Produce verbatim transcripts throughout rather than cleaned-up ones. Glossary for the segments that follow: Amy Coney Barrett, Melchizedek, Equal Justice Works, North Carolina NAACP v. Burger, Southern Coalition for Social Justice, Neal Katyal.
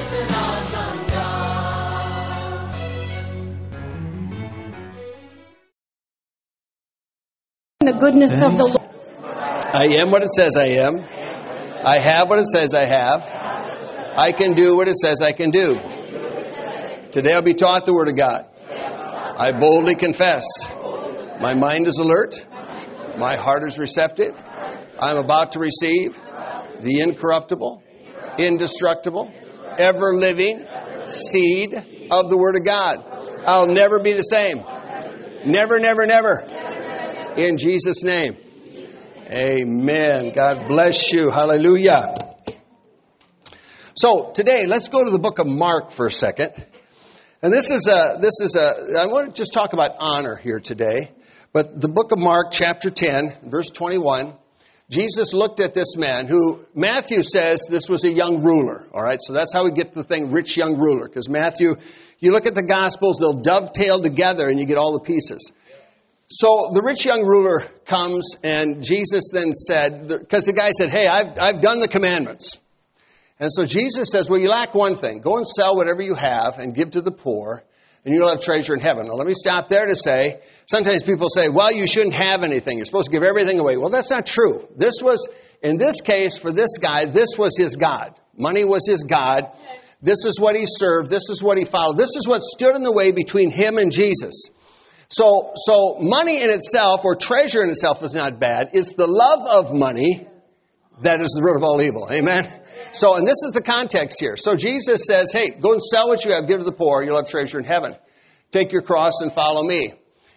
is an awesome God. The goodness of the Lord. I am what it says I am. I have what it says I have. I can do what it says I can do. Today I'll be taught the Word of God. I boldly confess. My mind is alert. My heart is receptive. I'm about to receive the incorruptible, indestructible, ever-living seed of the Word of God. I'll never be the same. Never, never, never. In Jesus' name. Amen. God bless you. Hallelujah. So today, let's go to the book of Mark for a second. And this is a, this is a, I want to just talk about honor here today. But the book of Mark, chapter ten, verse twenty-one, Jesus looked at this man who, Matthew says this was a young ruler, all right? So that's how we get the thing, rich young ruler, because Matthew, you look at the Gospels, they'll dovetail together and you get all the pieces. So the rich young ruler comes, and Jesus then said, because the guy said, hey, I've, I've done the commandments. And so Jesus says, well, you lack one thing. Go and sell whatever you have and give to the poor, and you'll have treasure in heaven. Now, let me stop there to say, sometimes people say, well, you shouldn't have anything. You're supposed to give everything away. Well, that's not true. This was, in this case, for this guy, this was his God. Money was his God. This is what he served. This is what he followed. This is what stood in the way between him and Jesus. So, so money in itself, or treasure in itself, is not bad. It's the love of money that is the root of all evil. Amen? So, and this is the context here. So Jesus says, hey, go and sell what you have, give to the poor, you'll have treasure in heaven. Take your cross and follow me.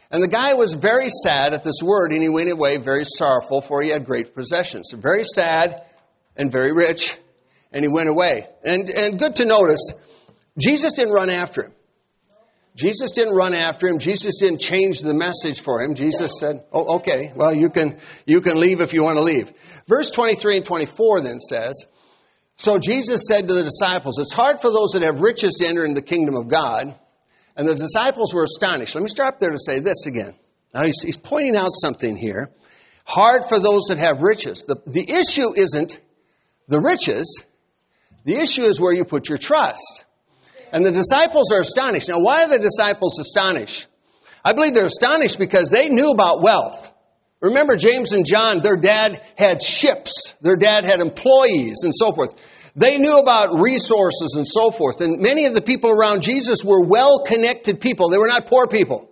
And the guy was very sad at this word, and he went away very sorrowful, for he had great possessions. Very sad and very rich, and he went away. And, and good to notice, Jesus didn't run after him. Jesus didn't run after him. Jesus didn't change the message for him. Jesus said, oh, okay, well, you can, you can leave if you want to leave. Verse twenty-three and twenty-four then says, so Jesus said to the disciples, it's hard for those that have riches to enter into the kingdom of God. And the disciples were astonished. Let me stop there to say this again. Now, he's, he's pointing out something here. Hard for those that have riches. The, the issue isn't the riches. The issue is where you put your trust. And the disciples are astonished. Now, why are the disciples astonished? I believe they're astonished because they knew about wealth. Remember, James and John, their dad had ships. Their dad had employees and so forth. They knew about resources and so forth. And many of the people around Jesus were well-connected people. They were not poor people.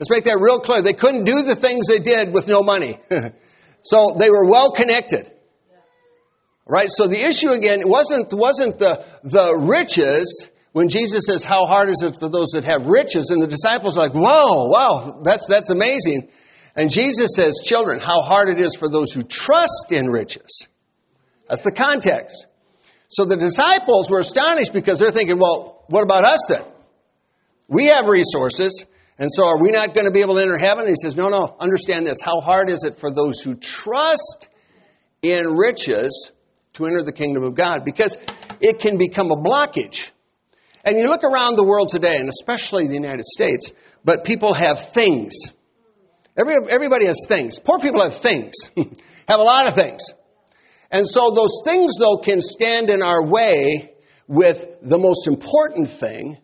Let's make that real clear. They couldn't do the things they did with no money. So they were well-connected. Right? So the issue, again, it wasn't, wasn't the, the riches. When Jesus says, how hard is it for those that have riches? And the disciples are like, whoa, wow, that's, that's amazing. And Jesus says, children, how hard it is for those who trust in riches. That's the context. So the disciples were astonished because they're thinking, well, what about us then? We have resources, and so are we not going to be able to enter heaven? And he says, no, no, understand this. How hard is it for those who trust in riches to enter the kingdom of God? Because it can become a blockage. And you look around the world today, and especially the United States, but people have things. Every, everybody has things. Poor people have things, have a lot of things. And so those things, though, can stand in our way with the most important thing,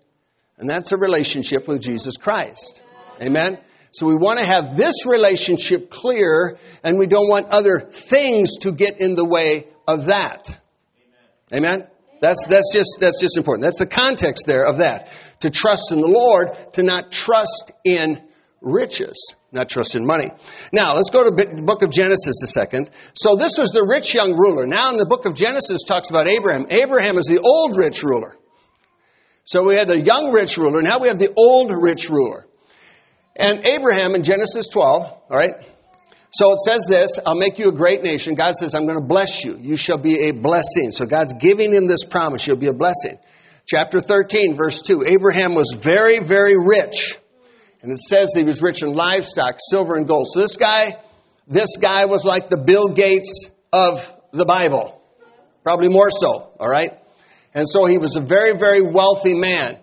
and that's a relationship with Jesus Christ. Amen? So we want to have this relationship clear, and we don't want other things to get in the way of that. Amen? That's, that's just, that's just important. That's the context there of that. To trust in the Lord, to not trust in riches, not trust in money. Now, let's go to the book of Genesis a second. So this was the rich young ruler. Now, in the book of Genesis, talks about Abraham. Abraham is the old rich ruler. So we had the young rich ruler. Now we have the old rich ruler. And Abraham in Genesis twelve, all right, So it says this, I'll make you a great nation. God says, I'm going to bless you. You shall be a blessing. So God's giving him this promise. You'll be a blessing. Chapter thirteen, verse two. Abraham was very, very rich. And it says that he was rich in livestock, silver and gold. So this guy, this guy was like the Bill Gates of the Bible. Probably more so. All right. And so he was a very, very wealthy man.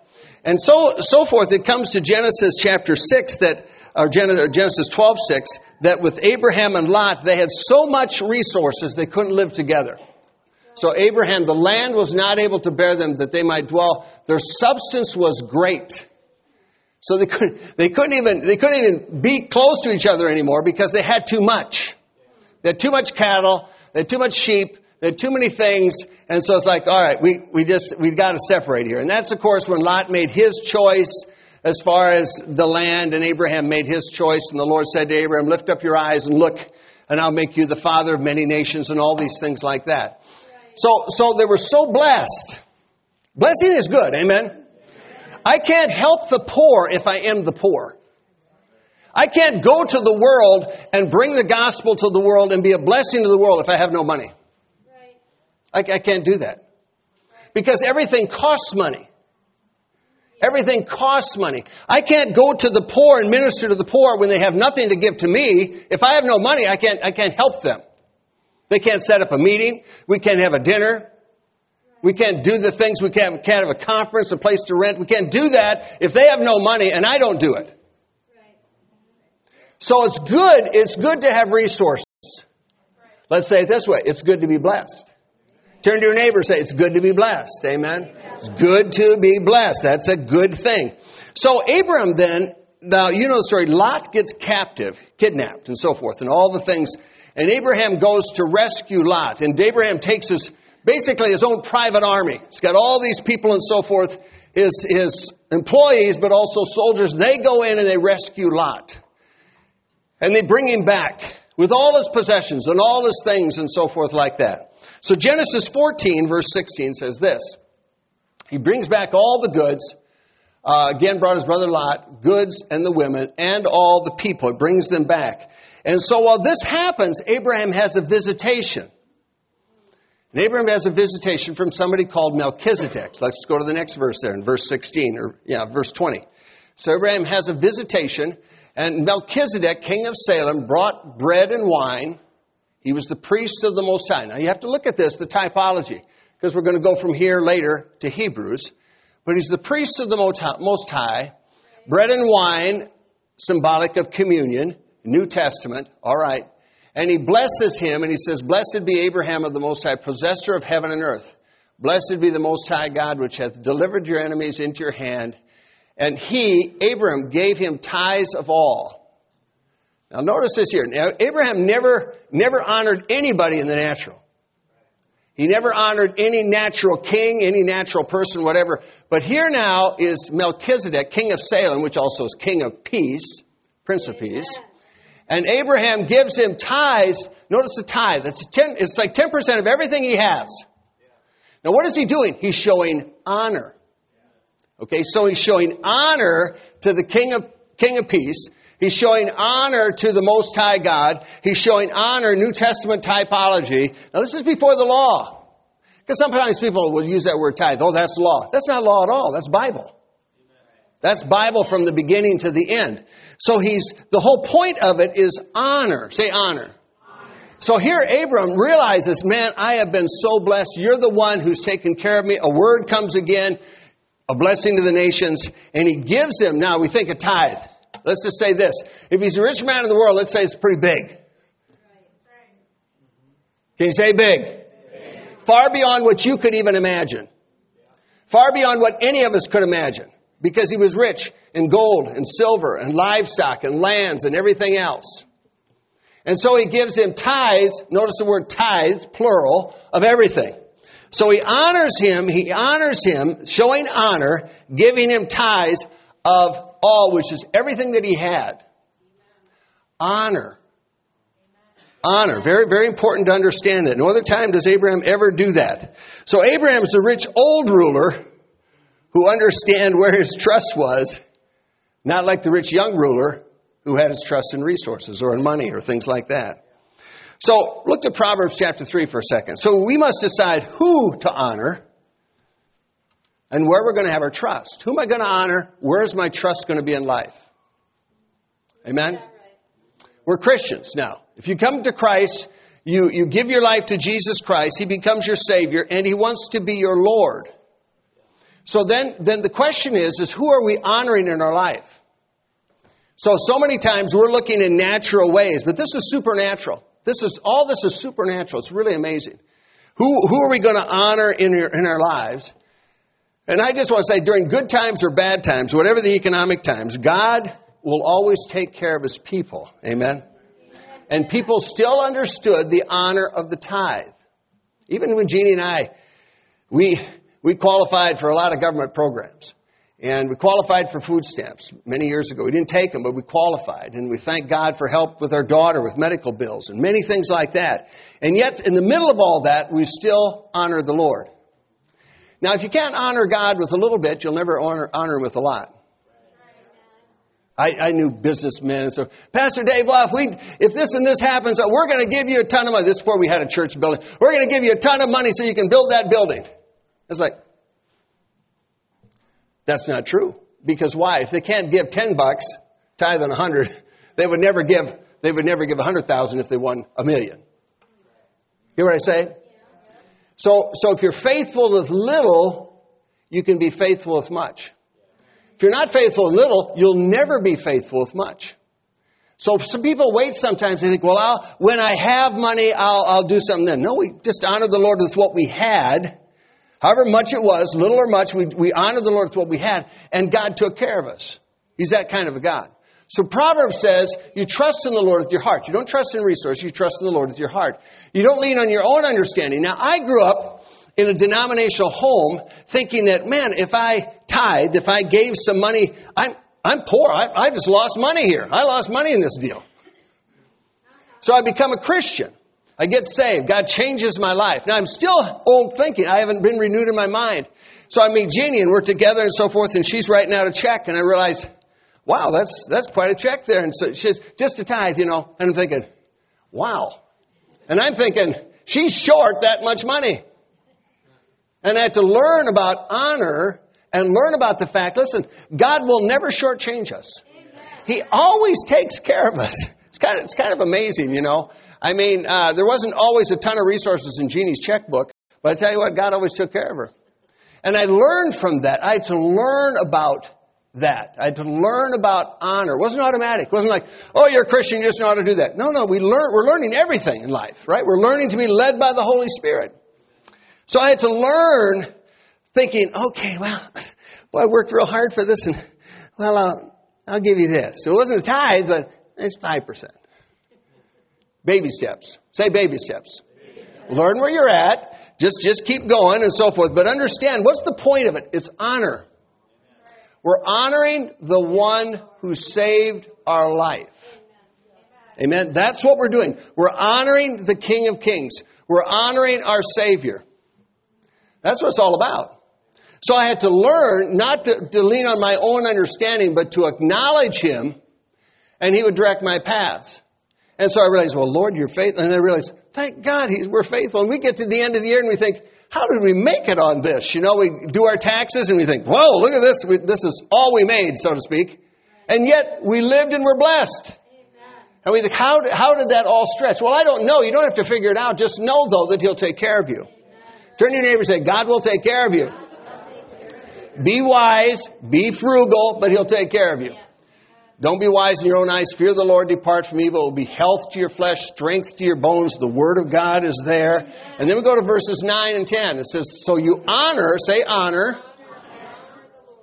And so, so forth. It comes to Genesis chapter six that, or Genesis twelve, six, that with Abraham and Lot, they had so much resources, they couldn't live together. So Abraham, the land was not able to bear them that they might dwell. Their substance was great. So they couldn't, they couldn't even, they couldn't even be close to each other anymore because they had too much. They had too much cattle. They had too much sheep. There are too many things, and so it's like, all right, we, we just, we've got to separate here. And that's, of course, when Lot made his choice as far as the land, and Abraham made his choice. And the Lord said to Abraham, lift up your eyes and look, and I'll make you the father of many nations, and all these things like that. So, so they were so blessed. Blessing is good, amen? I can't help the poor if I am the poor. I can't go to the world and bring the gospel to the world and be a blessing to the world if I have no money. I, I can't do that because everything costs money. Everything costs money. I can't go to the poor and minister to the poor when they have nothing to give to me. If I have no money, I can't, I can't help them. They can't set up a meeting. We can't have a dinner. We can't do the things. We can't, can't have a conference, a place to rent. We can't do that if they have no money and I don't do it. So it's good. It's good to have resources. Let's say it this way. It's good to be blessed. Turn to your neighbor and say, it's good to be blessed. Amen. It's good to be blessed. That's a good thing. So Abram then, now you know the story, Lot gets captive, kidnapped and so forth and all the things. And Abraham goes to rescue Lot. And Abraham takes his, basically his own private army. He's got all these people and so forth, his, his employees, but also soldiers. They go in and they rescue Lot. And they bring him back with all his possessions and all his things and so forth like that. So Genesis fourteen, verse sixteen says this. He brings back all the goods. Uh, again, brought his brother Lot, goods and the women and all the people. He brings them back. And so while this happens, Abraham has a visitation. And Abraham has a visitation from somebody called Melchizedek. Let's go to the next verse there in verse sixteen or yeah, verse twenty. So Abraham has a visitation and Melchizedek, king of Salem, brought bread and wine. He was the priest of the Most High. Now, you have to look at this, the typology, because we're going to go from here later to Hebrews. But he's the priest of the Most High. Bread and wine, symbolic of communion, New Testament. All right. And he blesses him, and he says, blessed be Abraham of the Most High, possessor of heaven and earth. Blessed be the Most High God, which hath delivered your enemies into your hand. And he, Abraham, gave him tithes of all. Now, notice this here. Now, Abraham never, never honored anybody in the natural. He never honored any natural king, any natural person, whatever. But here now is Melchizedek, king of Salem, which also is king of peace, prince of peace. And Abraham gives him tithes. Notice the tithe. That's ten, it's like ten percent of everything he has. Now, what is he doing? He's showing honor. Okay, so he's showing honor to the king of, king of peace. He's showing honor to the Most High God. He's showing honor, New Testament typology. Now, this is before the law. Because sometimes people will use that word tithe. Oh, that's law. That's not law at all. That's Bible. That's Bible from the beginning to the end. So he's, the whole point of it is honor. Say honor. honor. So here Abram realizes, man, I have been so blessed. You're the one who's taken care of me. A word comes again, a blessing to the nations. And he gives him, now we think a tithe. Let's just say this. If he's a rich man in the world, let's say it's pretty big. Can you say big? big? Far beyond what you could even imagine. Far beyond what any of us could imagine. Because he was rich in gold and silver and livestock and lands and everything else. And so he gives him tithes. Notice the word tithes, plural, of everything. So he honors him. He honors him, showing honor, giving him tithes of all, which is everything that he had. Honor. Honor. Very, very important to understand that. No other time does Abraham ever do that. So Abraham is a rich old ruler who understand where his trust was, not like the rich young ruler who had his trust in resources or in money or things like that. So look to Proverbs chapter three for a second. So we must decide who to honor and where we're going to have our trust. Who am I going to honor? Where is my trust going to be in life? Amen? We're Christians now. If you come to Christ, you, you give your life to Jesus Christ. He becomes your Savior, and He wants to be your Lord. So then, then the question is, is who are we honoring in our life? So, so many times we're looking in natural ways, but this is supernatural. This is, all this is supernatural. It's really amazing. Who, who are we going to honor in your, in our lives? And I just want to say, during good times or bad times, whatever the economic times, God will always take care of His people. Amen? And people still understood the honor of the tithe. Even when Jeannie and I, we, we qualified for a lot of government programs. And we qualified for food stamps many years ago. We didn't take them, but we qualified. And we thank God for help with our daughter with medical bills and many things like that. And yet, in the middle of all that, we still honor the Lord. Now, if you can't honor God with a little bit, you'll never honor, honor Him with a lot. I, I knew businessmen. So, Pastor Dave, well, if, we, if this and this happens, we're going to give you a ton of money. This is before we had a church building. We're going to give you a ton of money so you can build that building. It's like, that's not true. Because why? If they can't give ten bucks, tithe on a hundred, they would never give, they would never give one hundred thousand if they won a million. Hear what I say? So, so if you're faithful with little, you can be faithful with much. If you're not faithful with little, you'll never be faithful with much. So some people wait sometimes. They think, well, I'll, when I have money, I'll, I'll do something then. No, we just honor the Lord with what we had. However much it was, little or much, we, we honor the Lord with what we had. And God took care of us. He's that kind of a God. So Proverbs says, you trust in the Lord with your heart. You don't trust in resources. You trust in the Lord with your heart. You don't lean on your own understanding. Now, I grew up in a denominational home thinking that, man, if I tithed, if I gave some money, I'm, I'm poor. I, I just lost money here. I lost money in this deal. So I become a Christian. I get saved. God changes my life. Now, I'm still old thinking. I haven't been renewed in my mind. So I meet Jeannie, and we're together and so forth, and she's writing out a check, and I realize, wow, that's that's quite a check there. And so she says, just a tithe, you know. And I'm thinking, wow. And I'm thinking, she's short that much money. And I had to learn about honor and learn about the fact, listen, God will never shortchange us. Amen. He always takes care of us. It's kind of, it's kind of amazing, you know. I mean, uh, there wasn't always a ton of resources in Jeannie's checkbook, but I tell you what, God always took care of her. And I learned from that. I had to learn about that. I had to learn about honor. It wasn't automatic. It wasn't like, oh, you're a Christian, you just know how to do that. No, no, we learn, we're learning everything in life, right? We're learning to be led by the Holy Spirit. So I had to learn thinking, okay, well, boy, I worked real hard for this, and, well, I'll, I'll give you this. It wasn't a tithe, but it's five percent. Baby steps. Say baby steps. Baby steps. Learn where you're at. Just, just keep going and so forth. But understand, what's the point of it? It's honor. We're honoring the one who saved our life. Amen. That's what we're doing. We're honoring the King of Kings. We're honoring our Savior. That's what it's all about. So I had to learn not to, to lean on my own understanding, but to acknowledge Him, and He would direct my paths. And so I realized, well, Lord, You're faithful. And I realized, thank God he's, we're faithful. And we get to the end of the year and we think, how did we make it on this? You know, we do our taxes and we think, whoa, look at this. We, this is all we made, so to speak. And yet we lived and we're blessed. Amen. And we think, how, how did that all stretch? Well, I don't know. You don't have to figure it out. Just know, though, that He'll take care of you. Amen. Turn to your neighbor and say, God will take care of you. Be wise, be frugal, but He'll take care of you. Yeah. Don't be wise in your own eyes. Fear the Lord. Depart from evil. It will be health to your flesh, strength to your bones. The Word of God is there. And then we go to verses nine and ten. It says, so you honor, say honor.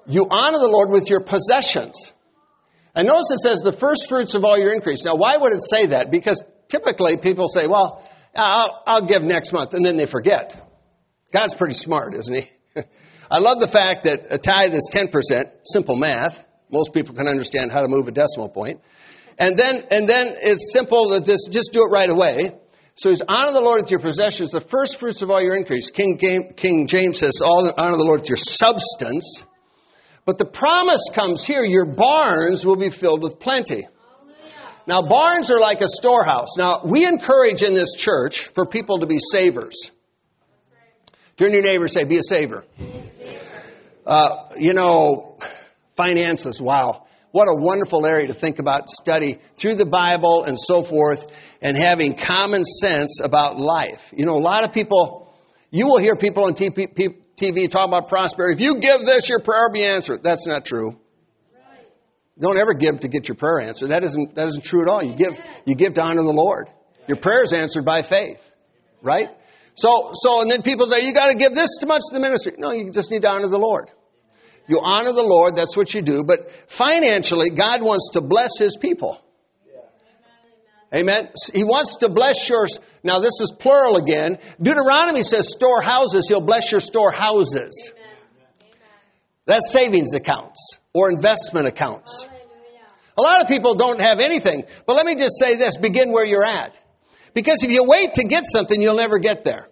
You honor the Lord with your possessions. And notice it says the first fruits of all your increase. Now, why would it say that? Because typically people say, well, I'll, I'll give next month. And then they forget. God's pretty smart, isn't He? I love the fact that a tithe is ten percent. Simple math. Most people can understand how to move a decimal point. And then and then it's simple to just, just do it right away. So it's honor the Lord with your possessions, the first fruits of all your increase. King, King James says, all honor the Lord with your substance. But the promise comes here, your barns will be filled with plenty. Now, barns are like a storehouse. Now, we encourage in this church for people to be savers. Turn to your neighbor and say, be a saver. Uh, you know, finances, wow. What a wonderful area to think about, study through the Bible and so forth, and having common sense about life. You know, a lot of people, you will hear people on T V talk about prosperity. If you give this, your prayer will be answered. That's not true. Don't ever give to get your prayer answered. That isn't that isn't true at all. You give you give to honor the Lord. Your prayer is answered by faith, right? So so and then people say, you got to give this much to the ministry. No, you just need to honor the Lord. You honor the Lord. That's what you do. But financially, God wants to bless His people. Amen. He wants to bless your. Now this is plural again. Deuteronomy says storehouses. He'll bless your storehouses. That's savings accounts or investment accounts. Hallelujah. A lot of people don't have anything. But let me just say this. Begin where you're at. Because if you wait to get something, you'll never get there.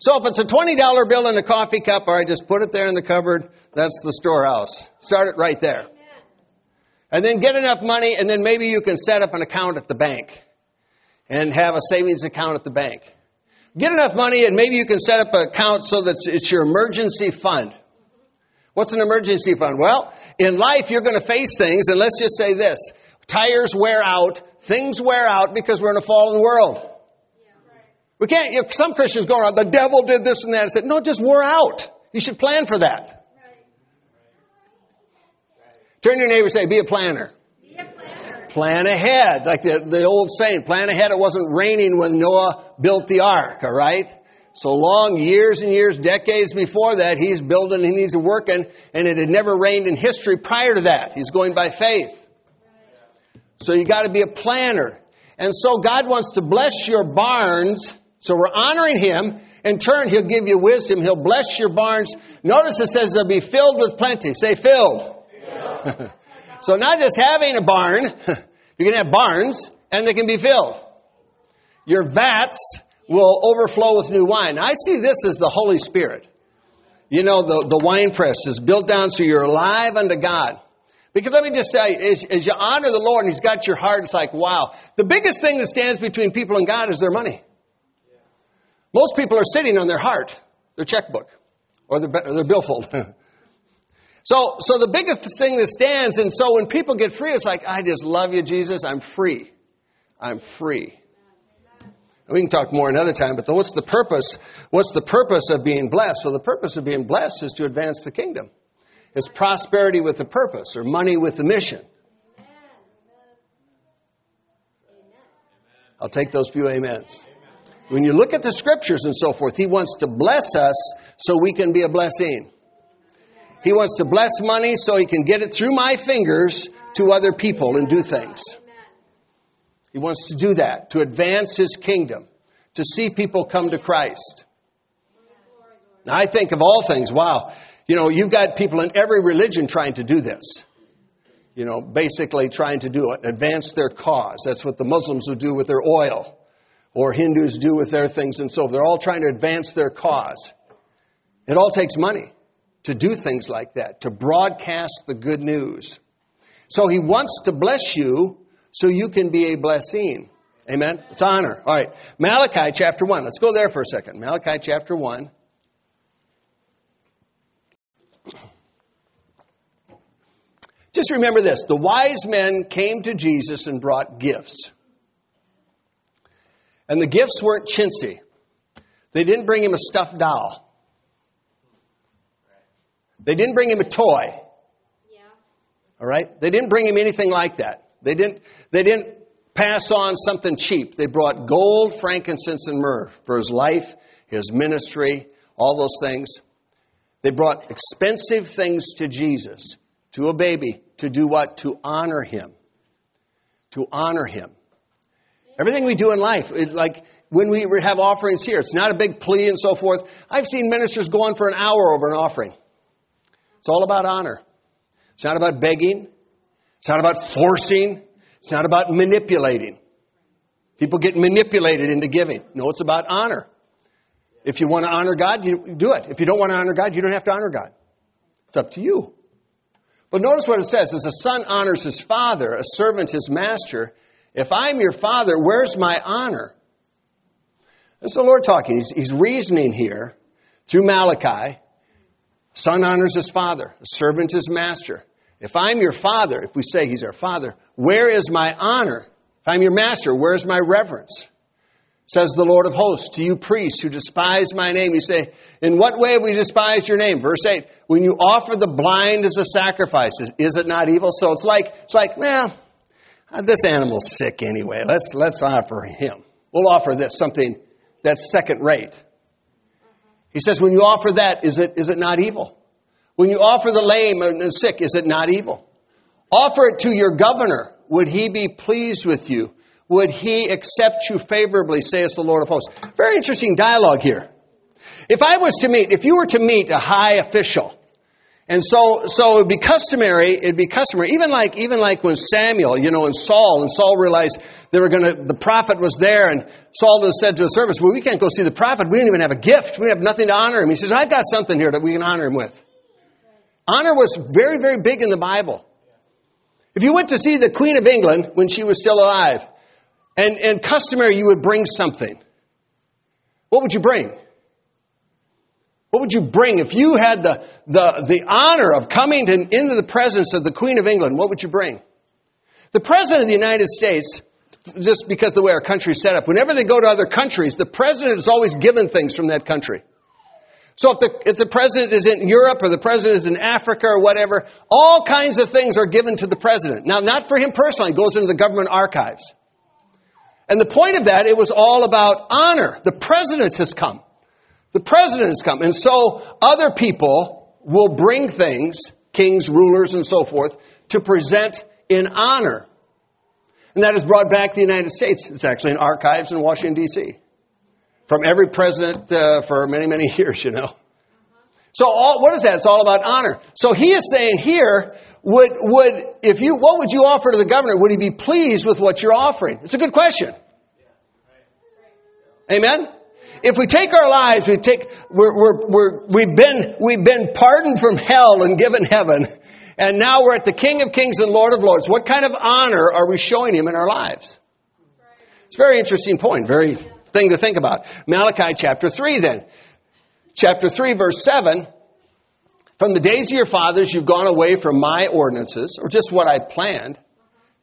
So if it's a twenty dollar bill in a coffee cup, all right, just put it there in the cupboard. That's the storehouse. Start it right there. Amen. And then get enough money, and then maybe you can set up an account at the bank and have a savings account at the bank. Get enough money, and maybe you can set up an account so that it's your emergency fund. What's an emergency fund? Well, in life, you're going to face things. And let's just say this. Tires wear out. Things wear out because we're in a fallen world. Yeah, right. We can't. You know, some Christians go around, the devil did this and that. And said, no, just wore out. You should plan for that. Right. Turn to your neighbor and say, be a planner. Be a planner. Plan ahead. Like the, the old saying, plan ahead. It wasn't raining when Noah built the ark, all right? So long, years and years, decades before that, he's building and he's working, and it had never rained in history prior to that. He's going by faith. So you got to be a planner. And so God wants to bless your barns. So we're honoring Him. In turn, He'll give you wisdom. He'll bless your barns. Notice it says they'll be filled with plenty. Say filled. Yeah. So not just having a barn. You can have barns, and they can be filled. Your vats will overflow with new wine. I see this as the Holy Spirit. You know, the, the wine press is built down so you're alive unto God. Because let me just say, as, as you honor the Lord and He's got your heart, it's like, wow. The biggest thing that stands between people and God is their money. Most people are sitting on their heart, their checkbook, or their, or their billfold. so, so the biggest thing that stands, and so when people get free, it's like, I just love you, Jesus. I'm free. I'm free. We can talk more another time, but what's the purpose? What's the purpose of being blessed? Well, the purpose of being blessed is to advance the kingdom. It's prosperity with a purpose, or money with a mission. Amen. I'll take those few amens. When you look at the scriptures and so forth, He wants to bless us so we can be a blessing. He wants to bless money so He can get it through my fingers to other people and do things. He wants to do that, to advance His kingdom, to see people come to Christ. Now, I think of all things, wow, you know, you've got people in every religion trying to do this. You know, basically trying to do it, advance their cause. That's what the Muslims will do with their oil, or Hindus do with their things and so forth. They're all trying to advance their cause. It all takes money to do things like that, to broadcast the good news. So He wants to bless you so you can be a blessing. Amen? It's honor. All right. Malachi chapter one. Let's go there for a second. Malachi chapter one. Just remember this. The wise men came to Jesus and brought gifts. And the gifts weren't chintzy. They didn't bring Him a stuffed doll. They didn't bring Him a toy. All right? They didn't bring Him anything like that. They didn't, they didn't pass on something cheap. They brought gold, frankincense, and myrrh for His life, His ministry, all those things. They brought expensive things to Jesus, to a baby, to do what? To honor Him. To honor Him. Everything we do in life, it's like when we have offerings here, it's not a big plea and so forth. I've seen ministers go on for an hour over an offering. It's all about honor. It's not about begging. It's not about forcing. It's not about manipulating. People get manipulated into giving. No, it's about honor. If you want to honor God, you do it. If you don't want to honor God, you don't have to honor God. It's up to you. But notice what it says. As a son honors his father, a servant his master, If I'm your father, where's my honor? That's the Lord talking. He's, he's reasoning here through Malachi. Son honors his father. A servant his master. If I'm your father, if we say he's our father, where is my honor? If I'm your master, where is my reverence? Says the Lord of hosts, to you priests who despise my name. You say, in what way have we despised your name? Verse eight, when you offer the blind as a sacrifice, is it not evil? So it's like, it's like, well, this animal's sick anyway. Let's, let's offer him. We'll offer this, something that's second rate. He says, when you offer that, is it, is it not evil? When you offer the lame and the sick, is it not evil? Offer it to your governor. Would he be pleased with you? Would he accept you favorably, saith the Lord of hosts? Very interesting dialogue here. If I was to meet, if you were to meet a high official, and so, so it'd be customary, it'd be customary, even like, even like when Samuel, you know, and Saul, and Saul realized they were gonna, the prophet was there, and Saul was said to his servants, well, we can't go see the prophet, we don't even have a gift, we have nothing to honor him. He says, I've got something here that we can honor him with. Honor was very, very big in the Bible. If you went to see the Queen of England when she was still alive, and, and customary, you would bring something. What would you bring? What would you bring if you had the, the, the honor of coming to, into the presence of the Queen of England? What would you bring? The President of the United States, just because of the way our country is set up, whenever they go to other countries, the President is always given things from that country. So if the, if the President is in Europe or the President is in Africa or whatever, all kinds of things are given to the President. Now, not for him personally. It goes into the government archives. And the point of that, it was all about honor. The president has come. The president has come. And so other people will bring things, kings, rulers, and so forth, to present in honor. And that has brought back to the United States. It's actually in archives in Washington, D C from every president uh, for many, many years, you know. So all, what is that? It's all about honor. So he is saying here, would, would, if you, what would you offer to the governor? Would he be pleased with what you're offering? It's a good question. Amen? If we take our lives, we take, we're, we're, we're, we've been, we've been pardoned from hell and given heaven. And now we're at the King of Kings and Lord of Lords. What kind of honor are we showing him in our lives? It's a very interesting point. Very thing to think about. Malachi chapter three then. Chapter three, verse seven, from the days of your fathers, you've gone away from my ordinances, or just what I planned.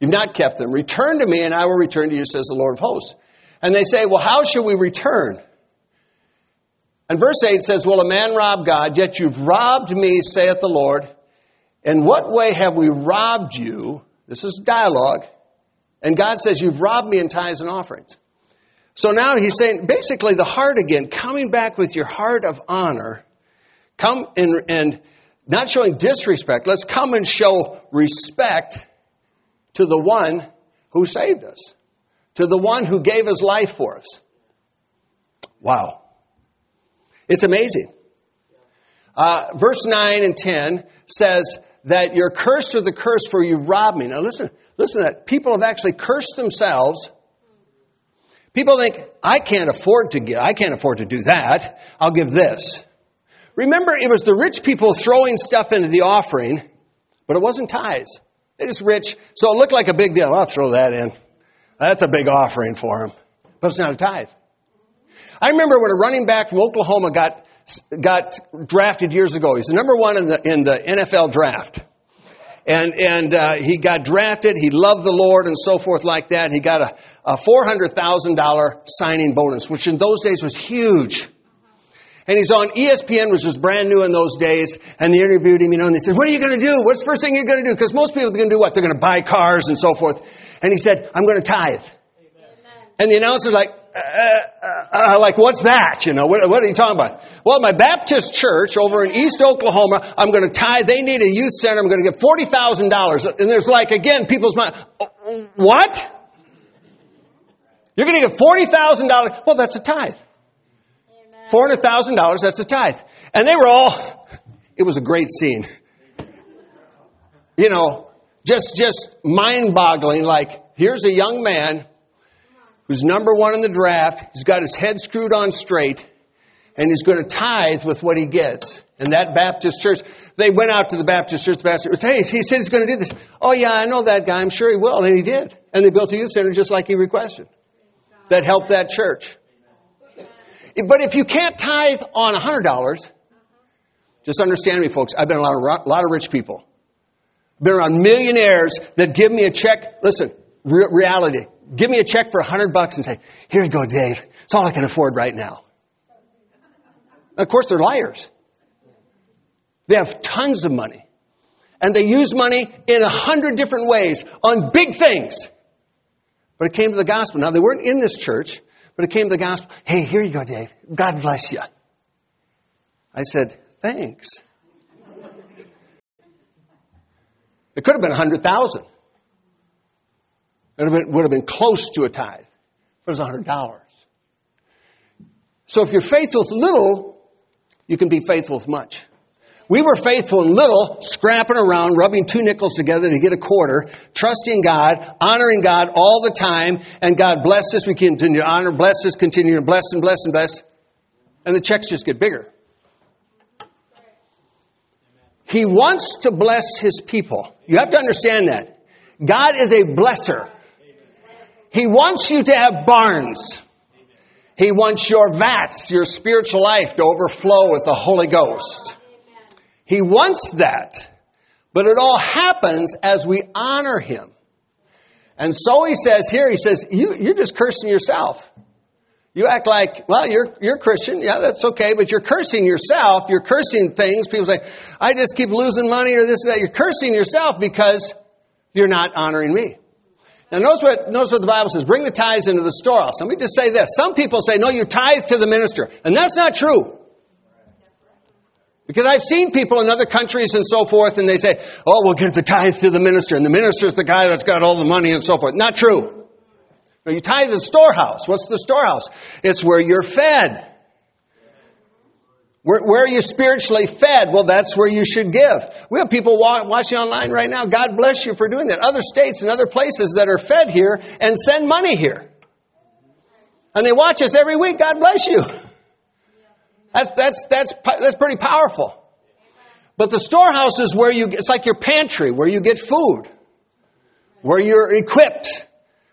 You've not kept them. Return to me, and I will return to you, says the Lord of hosts. And they say, well, how shall we return? And verse eight says, will a man rob God? Yet you've robbed me, saith the Lord. In what way have we robbed you? This is dialogue. And God says, you've robbed me in tithes and offerings. So now he's saying, basically the heart again, coming back with your heart of honor, come and, and not showing disrespect. Let's come and show respect to the one who saved us, to the one who gave his life for us. Wow. It's amazing. Uh, verse nine and ten says that you're cursed with the curse for you robbed me. Now listen, listen to that. People have actually cursed themselves. People think, I can't afford to give, I can't afford to do that. I'll give this. Remember, it was the rich people throwing stuff into the offering, but it wasn't tithes. They're just rich. So it looked like a big deal. I'll throw that in. That's a big offering for them. But it's not a tithe. I remember when a running back from Oklahoma got, got drafted years ago. He's the number one in the, in the N F L draft. And, and, uh, he got drafted. He loved the Lord and so forth like that. He got a, a four hundred thousand dollars signing bonus, which in those days was huge. And he's on E S P N, which was brand new in those days. And they interviewed him, you know, and they said, what are you going to do? What's the first thing you're going to do? Because most people are going to do what? They're going to buy cars and so forth. And he said, I'm going to tithe. Amen. And the announcer like, uh, uh, uh, like, what's that? You know, what, what are you talking about? Well, my Baptist church over in East Oklahoma, I'm going to tithe. They need a youth center. I'm going to get forty thousand dollars. And there's like, again, people's mind, what? You're going to get forty thousand dollars. Well, that's a tithe. four hundred thousand dollars, that's a tithe. And they were all, it was a great scene. You know, just, just mind boggling. Like, here's a young man who's number one in the draft. He's got his head screwed on straight. And he's going to tithe with what he gets. And that Baptist church, they went out to the Baptist church. The Baptist church, hey, he said he's going to do this. Oh, yeah, I know that guy. I'm sure he will. And he did. And they built a youth center just like he requested that helped that church. But if you can't tithe on one hundred dollars, just understand me, folks. I've been around a lot of rich people. I've been around millionaires that give me a check. Listen, re- reality. Give me a check for one hundred bucks and say, here you go, Dave. It's all I can afford right now. Of course, they're liars. They have tons of money. And they use money in a hundred different ways on big things. But it came to the gospel. Now, they weren't in this church, but it came to the gospel. Hey, here you go, Dave. God bless you. I said, thanks. It could have been a hundred thousand. It would have been close to a tithe. It was a hundred dollars. So if you're faithful with little, you can be faithful with much. We were faithful in little, scrapping around, rubbing two nickels together to get a quarter, trusting God, honoring God all the time. And God blessed us. We continue to honor, bless us, continue to bless and bless and bless. And the checks just get bigger. He wants to bless his people. You have to understand that. God is a blesser. He wants you to have barns. He wants your vats, your spiritual life, to overflow with the Holy Ghost. He wants that, but it all happens as we honor him. And so he says here, he says, you, you're just cursing yourself. You act like, well, you're you're Christian. Yeah, that's okay. But you're cursing yourself. You're cursing things. People say, I just keep losing money or this and that. You're cursing yourself because you're not honoring me. Now, notice what, notice what the Bible says. Bring the tithes into the storehouse. Let me just say this. Some people say, no, you tithe to the minister. And that's not true. Because I've seen people in other countries and so forth, and they say, oh, we'll give the tithe to the minister, and the minister's the guy that's got all the money and so forth. Not true. No, you tithe to the storehouse. What's the storehouse? It's where you're fed. Where, where are you spiritually fed? Well, that's where you should give. We have people watching online right now. God bless you for doing that. Other states and other places that are fed here and send money here. And they watch us every week. God bless you. That's, that's, that's, that's pretty powerful. But the storehouse is where you, it's like your pantry, where you get food, where you're equipped,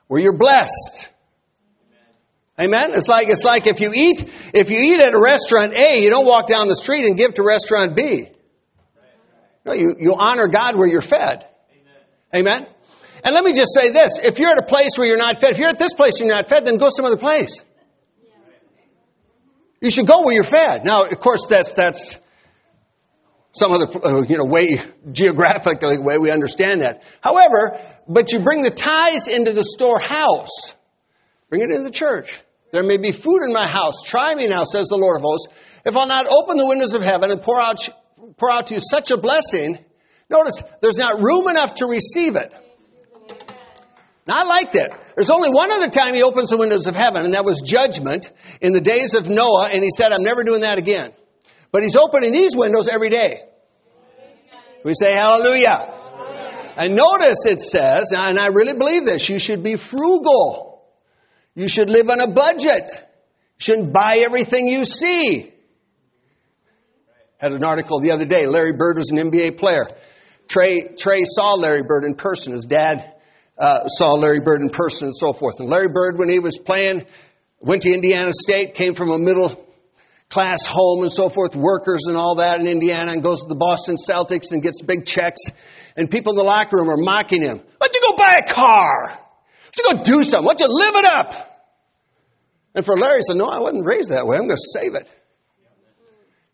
where you're blessed. Amen. It's like, it's like if you eat, if you eat at a restaurant A, you don't walk down the street and give to restaurant B. No, you, you honor God where you're fed. Amen. And let me just say this. If you're at a place where you're not fed, if you're at this place and you're not fed, then go some other place. You should go where you're fed. Now, of course, that's that's some other you know way geographically way we understand that. However, but you bring the tithes into the storehouse, bring it into the church. There may be food in my house. Try me now, says the Lord of hosts, if I'll not open the windows of heaven and pour out pour out to you such a blessing. Notice there's not room enough to receive it. Not like that. There's only one other time he opens the windows of heaven, and that was judgment in the days of Noah, and he said, I'm never doing that again. But he's opening these windows every day. We say, hallelujah. Hallelujah. And notice it says, and I really believe this, you should be frugal. You should live on a budget. You shouldn't buy everything you see. I had an article the other day. Larry Bird was an N B A player. Trey, Trey saw Larry Bird in person. His dad Uh, saw Larry Bird in person and so forth. And Larry Bird, when he was playing, went to Indiana State, came from a middle class home and so forth, workers and all that in Indiana, and goes to the Boston Celtics and gets big checks. And people in the locker room are mocking him. Why don't you go buy a car? Why don't you go do something? Why don't you live it up? And for Larry, he said, no, I wasn't raised that way. I'm going to save it.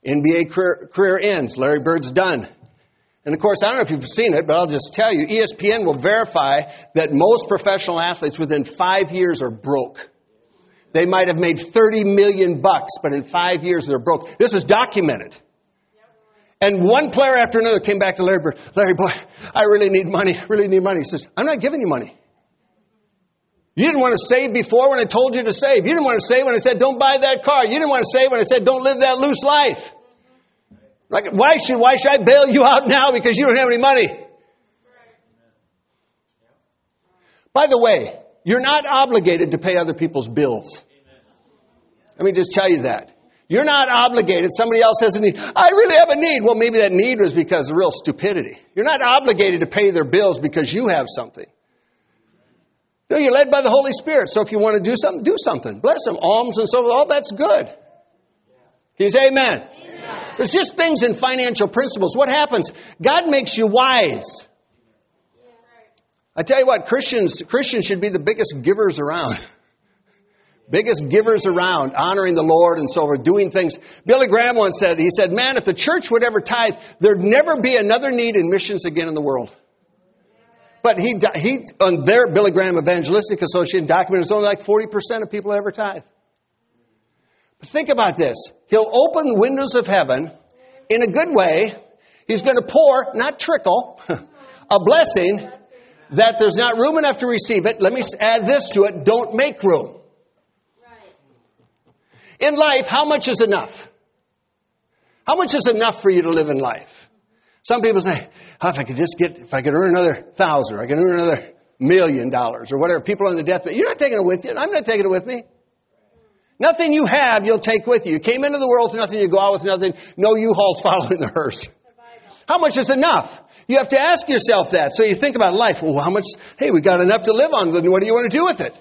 N B A career, career ends. Larry Bird's done. And, of course, I don't know if you've seen it, but I'll just tell you, E S P N will verify that most professional athletes within five years are broke. They might have made thirty million bucks, but in five years they're broke. This is documented. And one player after another came back to Larry Bird. Larry, boy, I really need money. I really need money. He says, I'm not giving you money. You didn't want to save before when I told you to save. You didn't want to save when I said, don't buy that car. You didn't want to save when I said, don't live that loose life. Like, why should why should I bail you out now because you don't have any money? By the way, you're not obligated to pay other people's bills. Let me just tell you that. You're not obligated. Somebody else has a need. I really have a need. Well, maybe that need was because of real stupidity. You're not obligated to pay their bills because you have something. No, you're led by the Holy Spirit. So if you want to do something, do something. Bless them. Alms and so forth. All that's good. Can you say amen? Amen. There's just things in financial principles. What happens? God makes you wise. I tell you what, Christians, Christians should be the biggest givers around. Biggest givers around, honoring the Lord and so forth, doing things. Billy Graham once said, he said, man, if the church would ever tithe, there'd never be another need in missions again in the world. But he, he on their Billy Graham Evangelistic Association document, it's only like forty percent of people ever tithe. But think about this. He'll open the windows of heaven in a good way. He's going to pour, not trickle, a blessing that there's not room enough to receive it. Let me add this to it. Don't make room. In life, how much is enough? How much is enough for you to live in life? Some people say, oh, if I could just get, if I could earn another thousand, or I could earn another million dollars or whatever. People on the deathbed, you're not taking it with you. I'm not taking it with me. Nothing you have, you'll take with you. You came into the world with nothing, you go out with nothing. No U-Hauls following the hearse. How much is enough? You have to ask yourself that. So you think about life. Well, how much, hey, we got enough to live on. What do you want to do with it?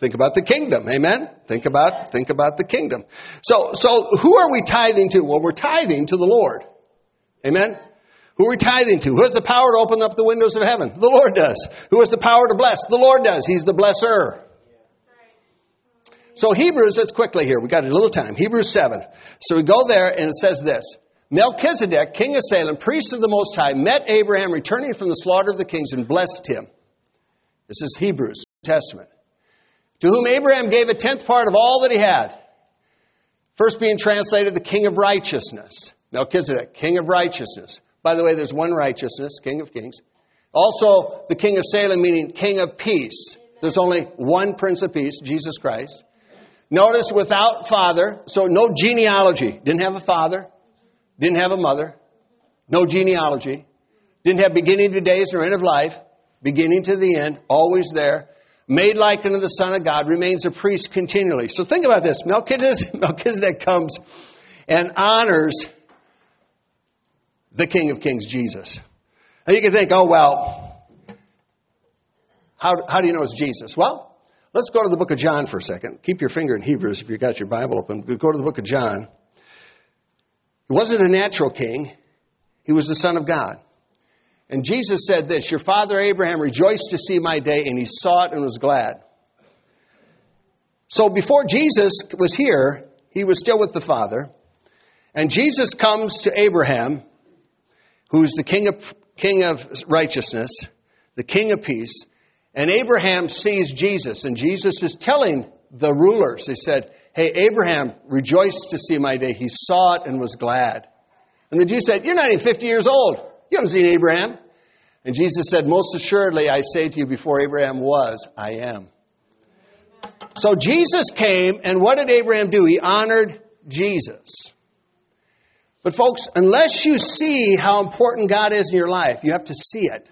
Think about the kingdom. Amen. Think about, think about the kingdom. So, so who are we tithing to? Well, we're tithing to the Lord. Amen. Who are we tithing to? Who has the power to open up the windows of heaven? The Lord does. Who has the power to bless? The Lord does. He's the blesser. So Hebrews, let's quickly here. We got a little time. Hebrews seven. So we go there and it says this. Melchizedek, king of Salem, priest of the Most High, met Abraham returning from the slaughter of the kings and blessed him. This is Hebrews, New Testament. To whom Abraham gave a tenth part of all that he had. First being translated the king of righteousness. Melchizedek, king of righteousness. By the way, there's one righteousness, king of kings. Also, the king of Salem, meaning king of peace. There's only one Prince of Peace, Jesus Christ. Notice, without father, so no genealogy. Didn't have a father. Didn't have a mother. No genealogy. Didn't have beginning to days or end of life. Beginning to the end, always there. Made like unto the Son of God, remains a priest continually. So think about this. Melchizedek comes and honors the King of Kings, Jesus. And you can think, oh, well, how, how do you know it's Jesus? Well, let's go to the book of John for a second. Keep your finger in Hebrews if you've got your Bible open. Go to the book of John. He wasn't a natural king. He was the Son of God. And Jesus said this, your father Abraham rejoiced to see my day, and he saw it and was glad. So before Jesus was here, he was still with the Father. And Jesus comes to Abraham, who's the king of, king of righteousness, the king of peace. And Abraham sees Jesus. And Jesus is telling the rulers, he said, hey, Abraham rejoiced to see my day. He saw it and was glad. And the Jews said, you're not even fifty years old. You haven't seen Abraham. And Jesus said, most assuredly, I say to you, before Abraham was, I am. So Jesus came, and what did Abraham do? He honored Jesus. But folks, unless you see how important God is in your life, you have to see it.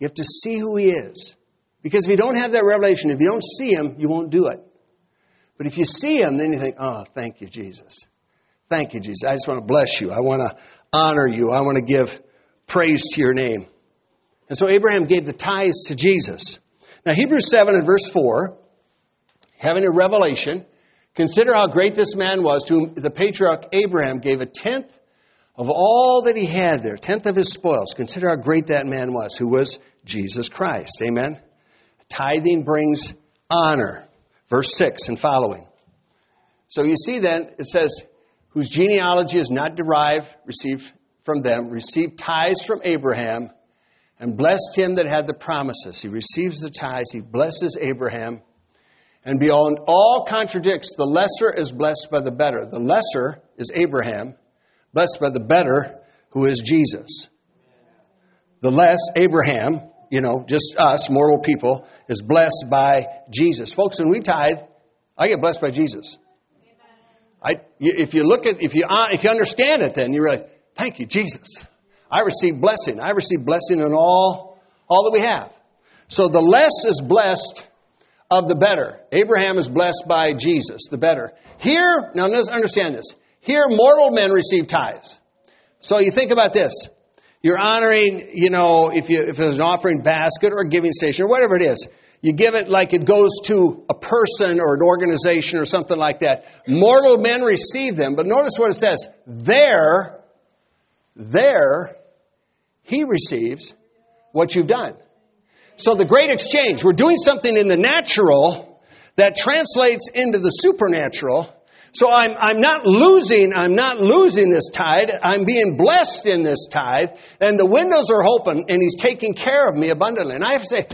You have to see who he is. Because if you don't have that revelation, if you don't see him, you won't do it. But if you see him, then you think, oh, thank you, Jesus. Thank you, Jesus. I just want to bless you. I want to honor you. I want to give praise to your name. And so Abraham gave the tithes to Jesus. Now, Hebrews seven and verse four, having a revelation, consider how great this man was to whom the patriarch Abraham gave a tenth of all that he had there, tenth of his spoils. Consider how great that man was, who was Jesus Christ. Amen. Tithing brings honor. Verse six and following. So you see then, it says, whose genealogy is not derived, received from them, received tithes from Abraham, and blessed him that had the promises. He receives the tithes, he blesses Abraham, and beyond all contradicts, the lesser is blessed by the better. The lesser is Abraham, blessed by the better, who is Jesus. The less, Abraham, you know, just us, mortal people, is blessed by Jesus. Folks, when we tithe, I get blessed by Jesus. I, if you look at, if you, if you understand it, then you realize, thank you, Jesus. I receive blessing. I receive blessing in all, all that we have. So the less is blessed of the better. Abraham is blessed by Jesus, the better. Here, now let's understand this. Here, mortal men receive tithes. So you think about this. You're honoring, you know, if you if there's an offering basket or a giving station or whatever it is. You give it like it goes to a person or an organization or something like that. Mortal men receive them. But notice what it says. There, there, he receives what you've done. So the great exchange. We're doing something in the natural that translates into the supernatural. So I'm, I'm not losing, I'm not losing this tithe. I'm being blessed in this tithe. And the windows are open and he's taking care of me abundantly. And I have to say,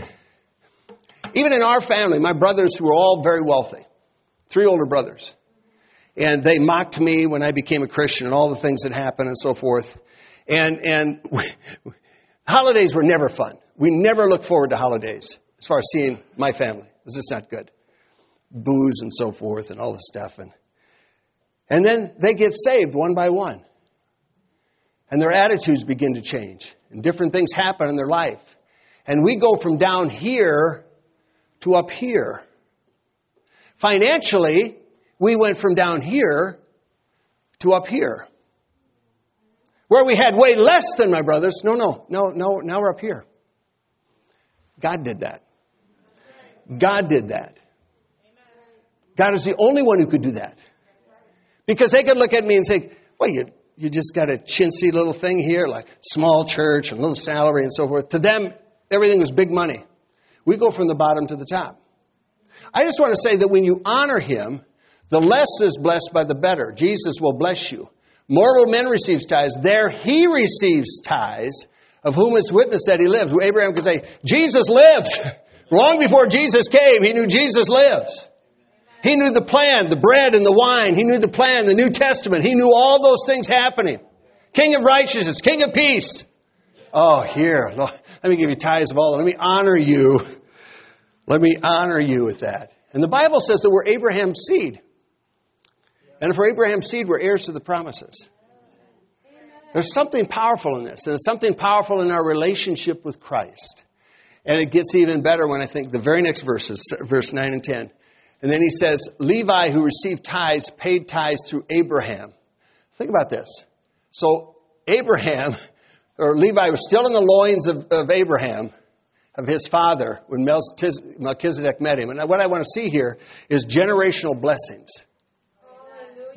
even in our family, my brothers who were all very wealthy, three older brothers, and they mocked me when I became a Christian and all the things that happened and so forth. And, and we, holidays were never fun. We never looked forward to holidays as far as seeing my family. It was just not good. Booze and so forth and all the stuff. And And then they get saved one by one. And their attitudes begin to change. And different things happen in their life. And we go from down here to up here. Financially, we went from down here to up here. Where we had way less than my brothers. No, no, no, no, now we're up here. God did that. God did that. God is the only one who could do that. Because they could look at me and say, well, you you just got a chintzy little thing here, like small church and little salary and so forth. To them, everything was big money. We go from the bottom to the top. I just want to say that when you honor him, the less is blessed by the better. Jesus will bless you. Mortal men receives tithes. There he receives tithes, of whom it's witness that he lives. Abraham could say, Jesus lives. Long before Jesus came, he knew Jesus lives. He knew the plan, the bread and the wine. He knew the plan, the New Testament. He knew all those things happening. King of righteousness, King of peace. Oh, here, Lord, let me give you tithes of all. Let me honor you. Let me honor you with that. And the Bible says that we're Abraham's seed. And if we're Abraham's seed, we're heirs to the promises. There's something powerful in this. And there's something powerful in our relationship with Christ. And it gets even better when I think the very next verses, verse nine and ten. And then he says, Levi, who received tithes, paid tithes through Abraham. Think about this. So Abraham, or Levi, was still in the loins of, of Abraham, of his father, when Melchizedek met him. And what I want to see here is generational blessings.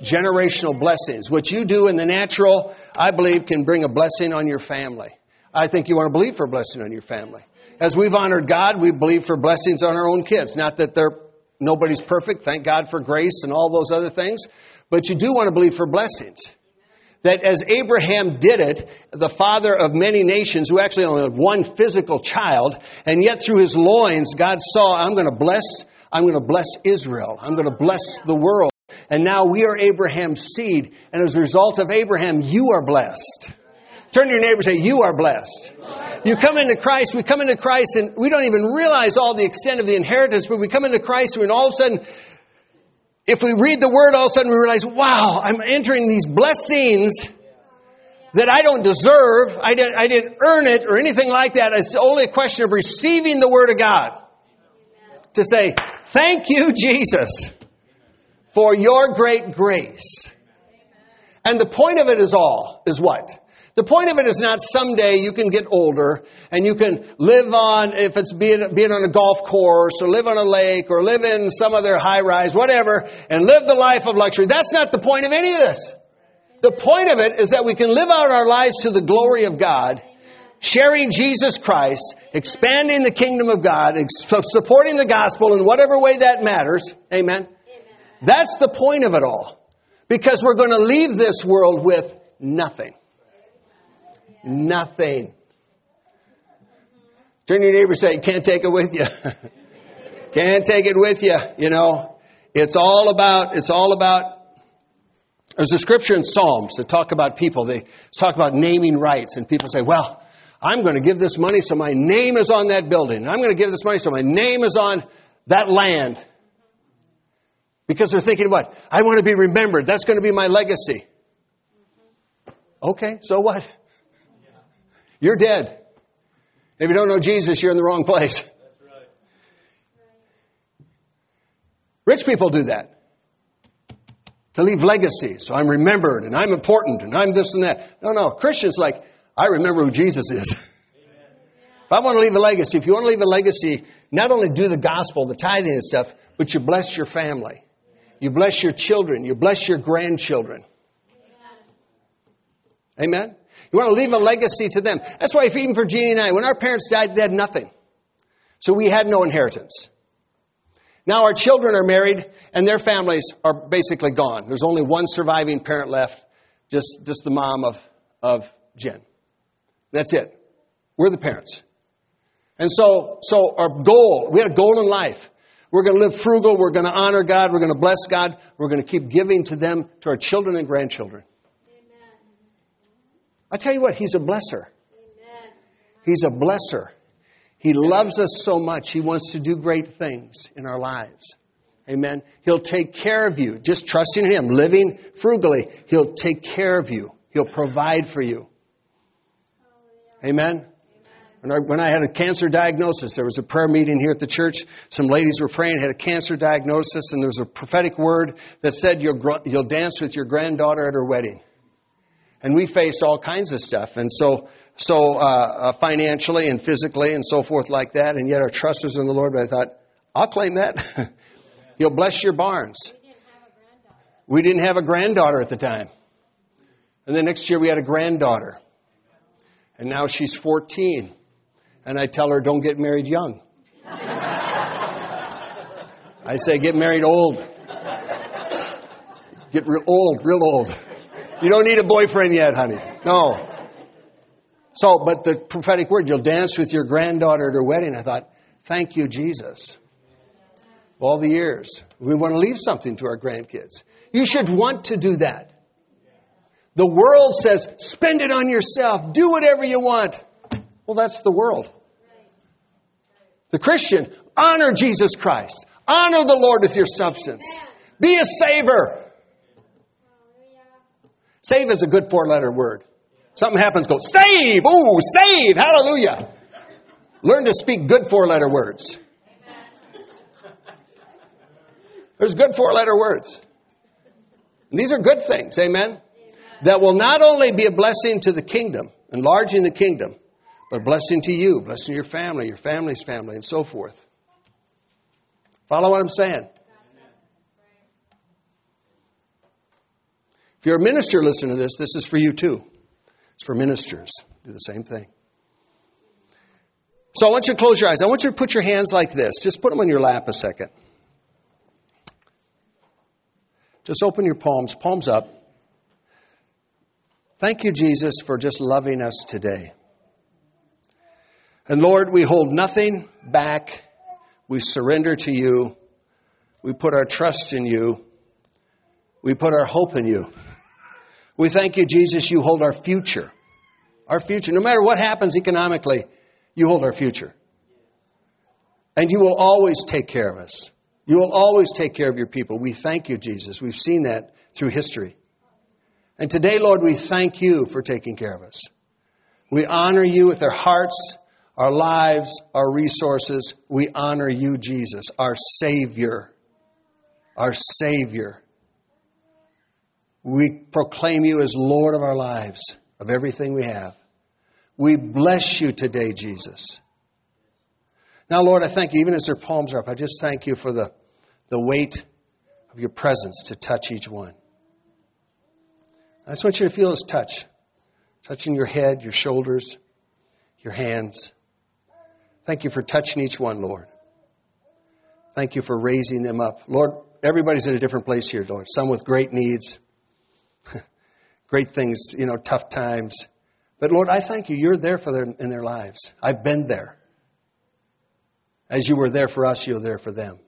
Generational blessings. What you do in the natural, I believe, can bring a blessing on your family. I think you want to believe for a blessing on your family. As we've honored God, we believe for blessings on our own kids. Not that they're Nobody's perfect. Thank God for grace and all those other things. But you do want to believe for blessings. That as Abraham did it, the father of many nations, who actually only had one physical child, and yet through his loins, God saw, I'm going to bless, I'm going to bless Israel. I'm going to bless the world. And now we are Abraham's seed. And as a result of Abraham, you are blessed. Turn to your neighbor and say, you are blessed. You come into Christ, we come into Christ, and we don't even realize all the extent of the inheritance, but we come into Christ, and all of a sudden, if we read the Word, all of a sudden we realize, wow, I'm entering these blessings that I don't deserve. I didn't, I didn't earn it or anything like that. It's only a question of receiving the Word of God. To say, thank you, Jesus, for your great grace. And the point of it is all, is what? The point of it is not someday you can get older and you can live on, if it's being, being on a golf course or live on a lake or live in some other high rise, whatever, and live the life of luxury. That's not the point of any of this. The point of it is that we can live out our lives to the glory of God, sharing Jesus Christ, expanding the kingdom of God, supporting the gospel in whatever way that matters. Amen. That's the point of it all. Because we're going to leave this world with nothing. Nothing. Turn to your neighbor and say, can't take it with you. Can't take it with you. You know, it's all about, it's all about, there's a scripture in Psalms that talk about people. They talk about naming rights, and people say, well, I'm going to give this money so my name is on that building. I'm going to give this money so my name is on that land. Because they're thinking, what? I want to be remembered. That's going to be my legacy. Okay, so what? You're dead. If you don't know Jesus, you're in the wrong place. That's right. Rich people do that. To leave legacy. So I'm remembered and I'm important and I'm this and that. No, no. Christians like, I remember who Jesus is. If I want to leave a legacy, if you want to leave a legacy, not only do the gospel, the tithing and stuff, but you bless your family. You bless your children. You bless your grandchildren. Amen? You want to leave a legacy to them. That's why if even for Jeannie and I, when our parents died, they had nothing. So we had no inheritance. Now our children are married and their families are basically gone. There's only one surviving parent left, just, just the mom of, of Jen. That's it. We're the parents. And so, so our goal, we had a goal in life. We're going to live frugal. We're going to honor God. We're going to bless God. We're going to keep giving to them, to our children and grandchildren. Amen. I tell you what, he's a blesser. Amen. He's a blesser. He loves us so much. He wants to do great things in our lives. Amen. He'll take care of you. Just trusting him, living frugally. He'll take care of you. He'll provide for you. Amen. When I, when I had a cancer diagnosis, there was a prayer meeting here at the church. Some ladies were praying, had a cancer diagnosis, and there was a prophetic word that said you'll, gr- you'll dance with your granddaughter at her wedding. And we faced all kinds of stuff. And so, so uh, financially and physically and so forth like that. And yet our trust was in the Lord. But I thought, I'll claim that. He'll bless your barns. We didn't have a granddaughter. We didn't have a granddaughter at the time. And then next year we had a granddaughter. And now she's fourteen. And I tell her, don't get married young. I say, get married old. Get real old, real old. You don't need a boyfriend yet, honey. No. So, but the prophetic word, you'll dance with your granddaughter at her wedding. I thought, thank you, Jesus. All the years. We want to leave something to our grandkids. You should want to do that. The world says, spend it on yourself. Do whatever you want. Well, that's the world. The Christian, honor Jesus Christ. Honor the Lord with your substance. Be a saver. Save is a good four-letter word. Something happens, go, save! Ooh, save! Hallelujah! Learn to speak good four-letter words. There's good four-letter words. And these are good things, amen? That will not only be a blessing to the kingdom, enlarging the kingdom, a blessing to you, blessing your family, your family's family, and so forth. Follow what I'm saying. If you're a minister, listen to this. This is for you too. It's for ministers. Do the same thing. So I want you to close your eyes. I want you to put your hands like this. Just put them on your lap a second. Just open your palms, palms up. Thank you, Jesus, for just loving us today. And Lord, we hold nothing back. We surrender to you. We put our trust in you. We put our hope in you. We thank you, Jesus, you hold our future. Our future. No matter what happens economically, you hold our future. And you will always take care of us. You will always take care of your people. We thank you, Jesus. We've seen that through history. And today, Lord, we thank you for taking care of us. We honor you with our hearts, our lives, our resources. We honor you, Jesus, our Savior, our Savior. We proclaim you as Lord of our lives, of everything we have. We bless you today, Jesus. Now, Lord, I thank you, even as their palms are up, I just thank you for the, the weight of your presence to touch each one. I just want you to feel his touch, touching your head, your shoulders, your hands. Thank you for touching each one, Lord. Thank you for raising them up. Lord, everybody's in a different place here, Lord. Some with great needs, great things, you know, tough times. But Lord, I thank you. You're there for them in their lives. I've been there. As you were there for us, you're there for them.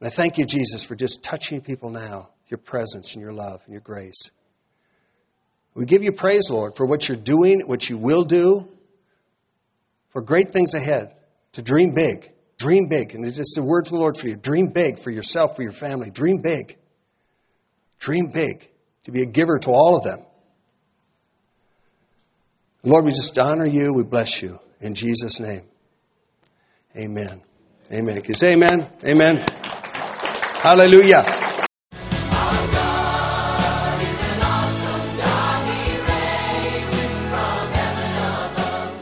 And I thank you, Jesus, for just touching people now, your presence and your love and your grace. We give you praise, Lord, for what you're doing, what you will do, for great things ahead, to dream big. Dream big. And it's just a word from the Lord for you. Dream big for yourself, for your family. Dream big. Dream big. To be a giver to all of them. Lord, we just honor you. We bless you. In Jesus' name. Amen. Amen. Can you say amen? Amen. Hallelujah.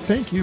Thank you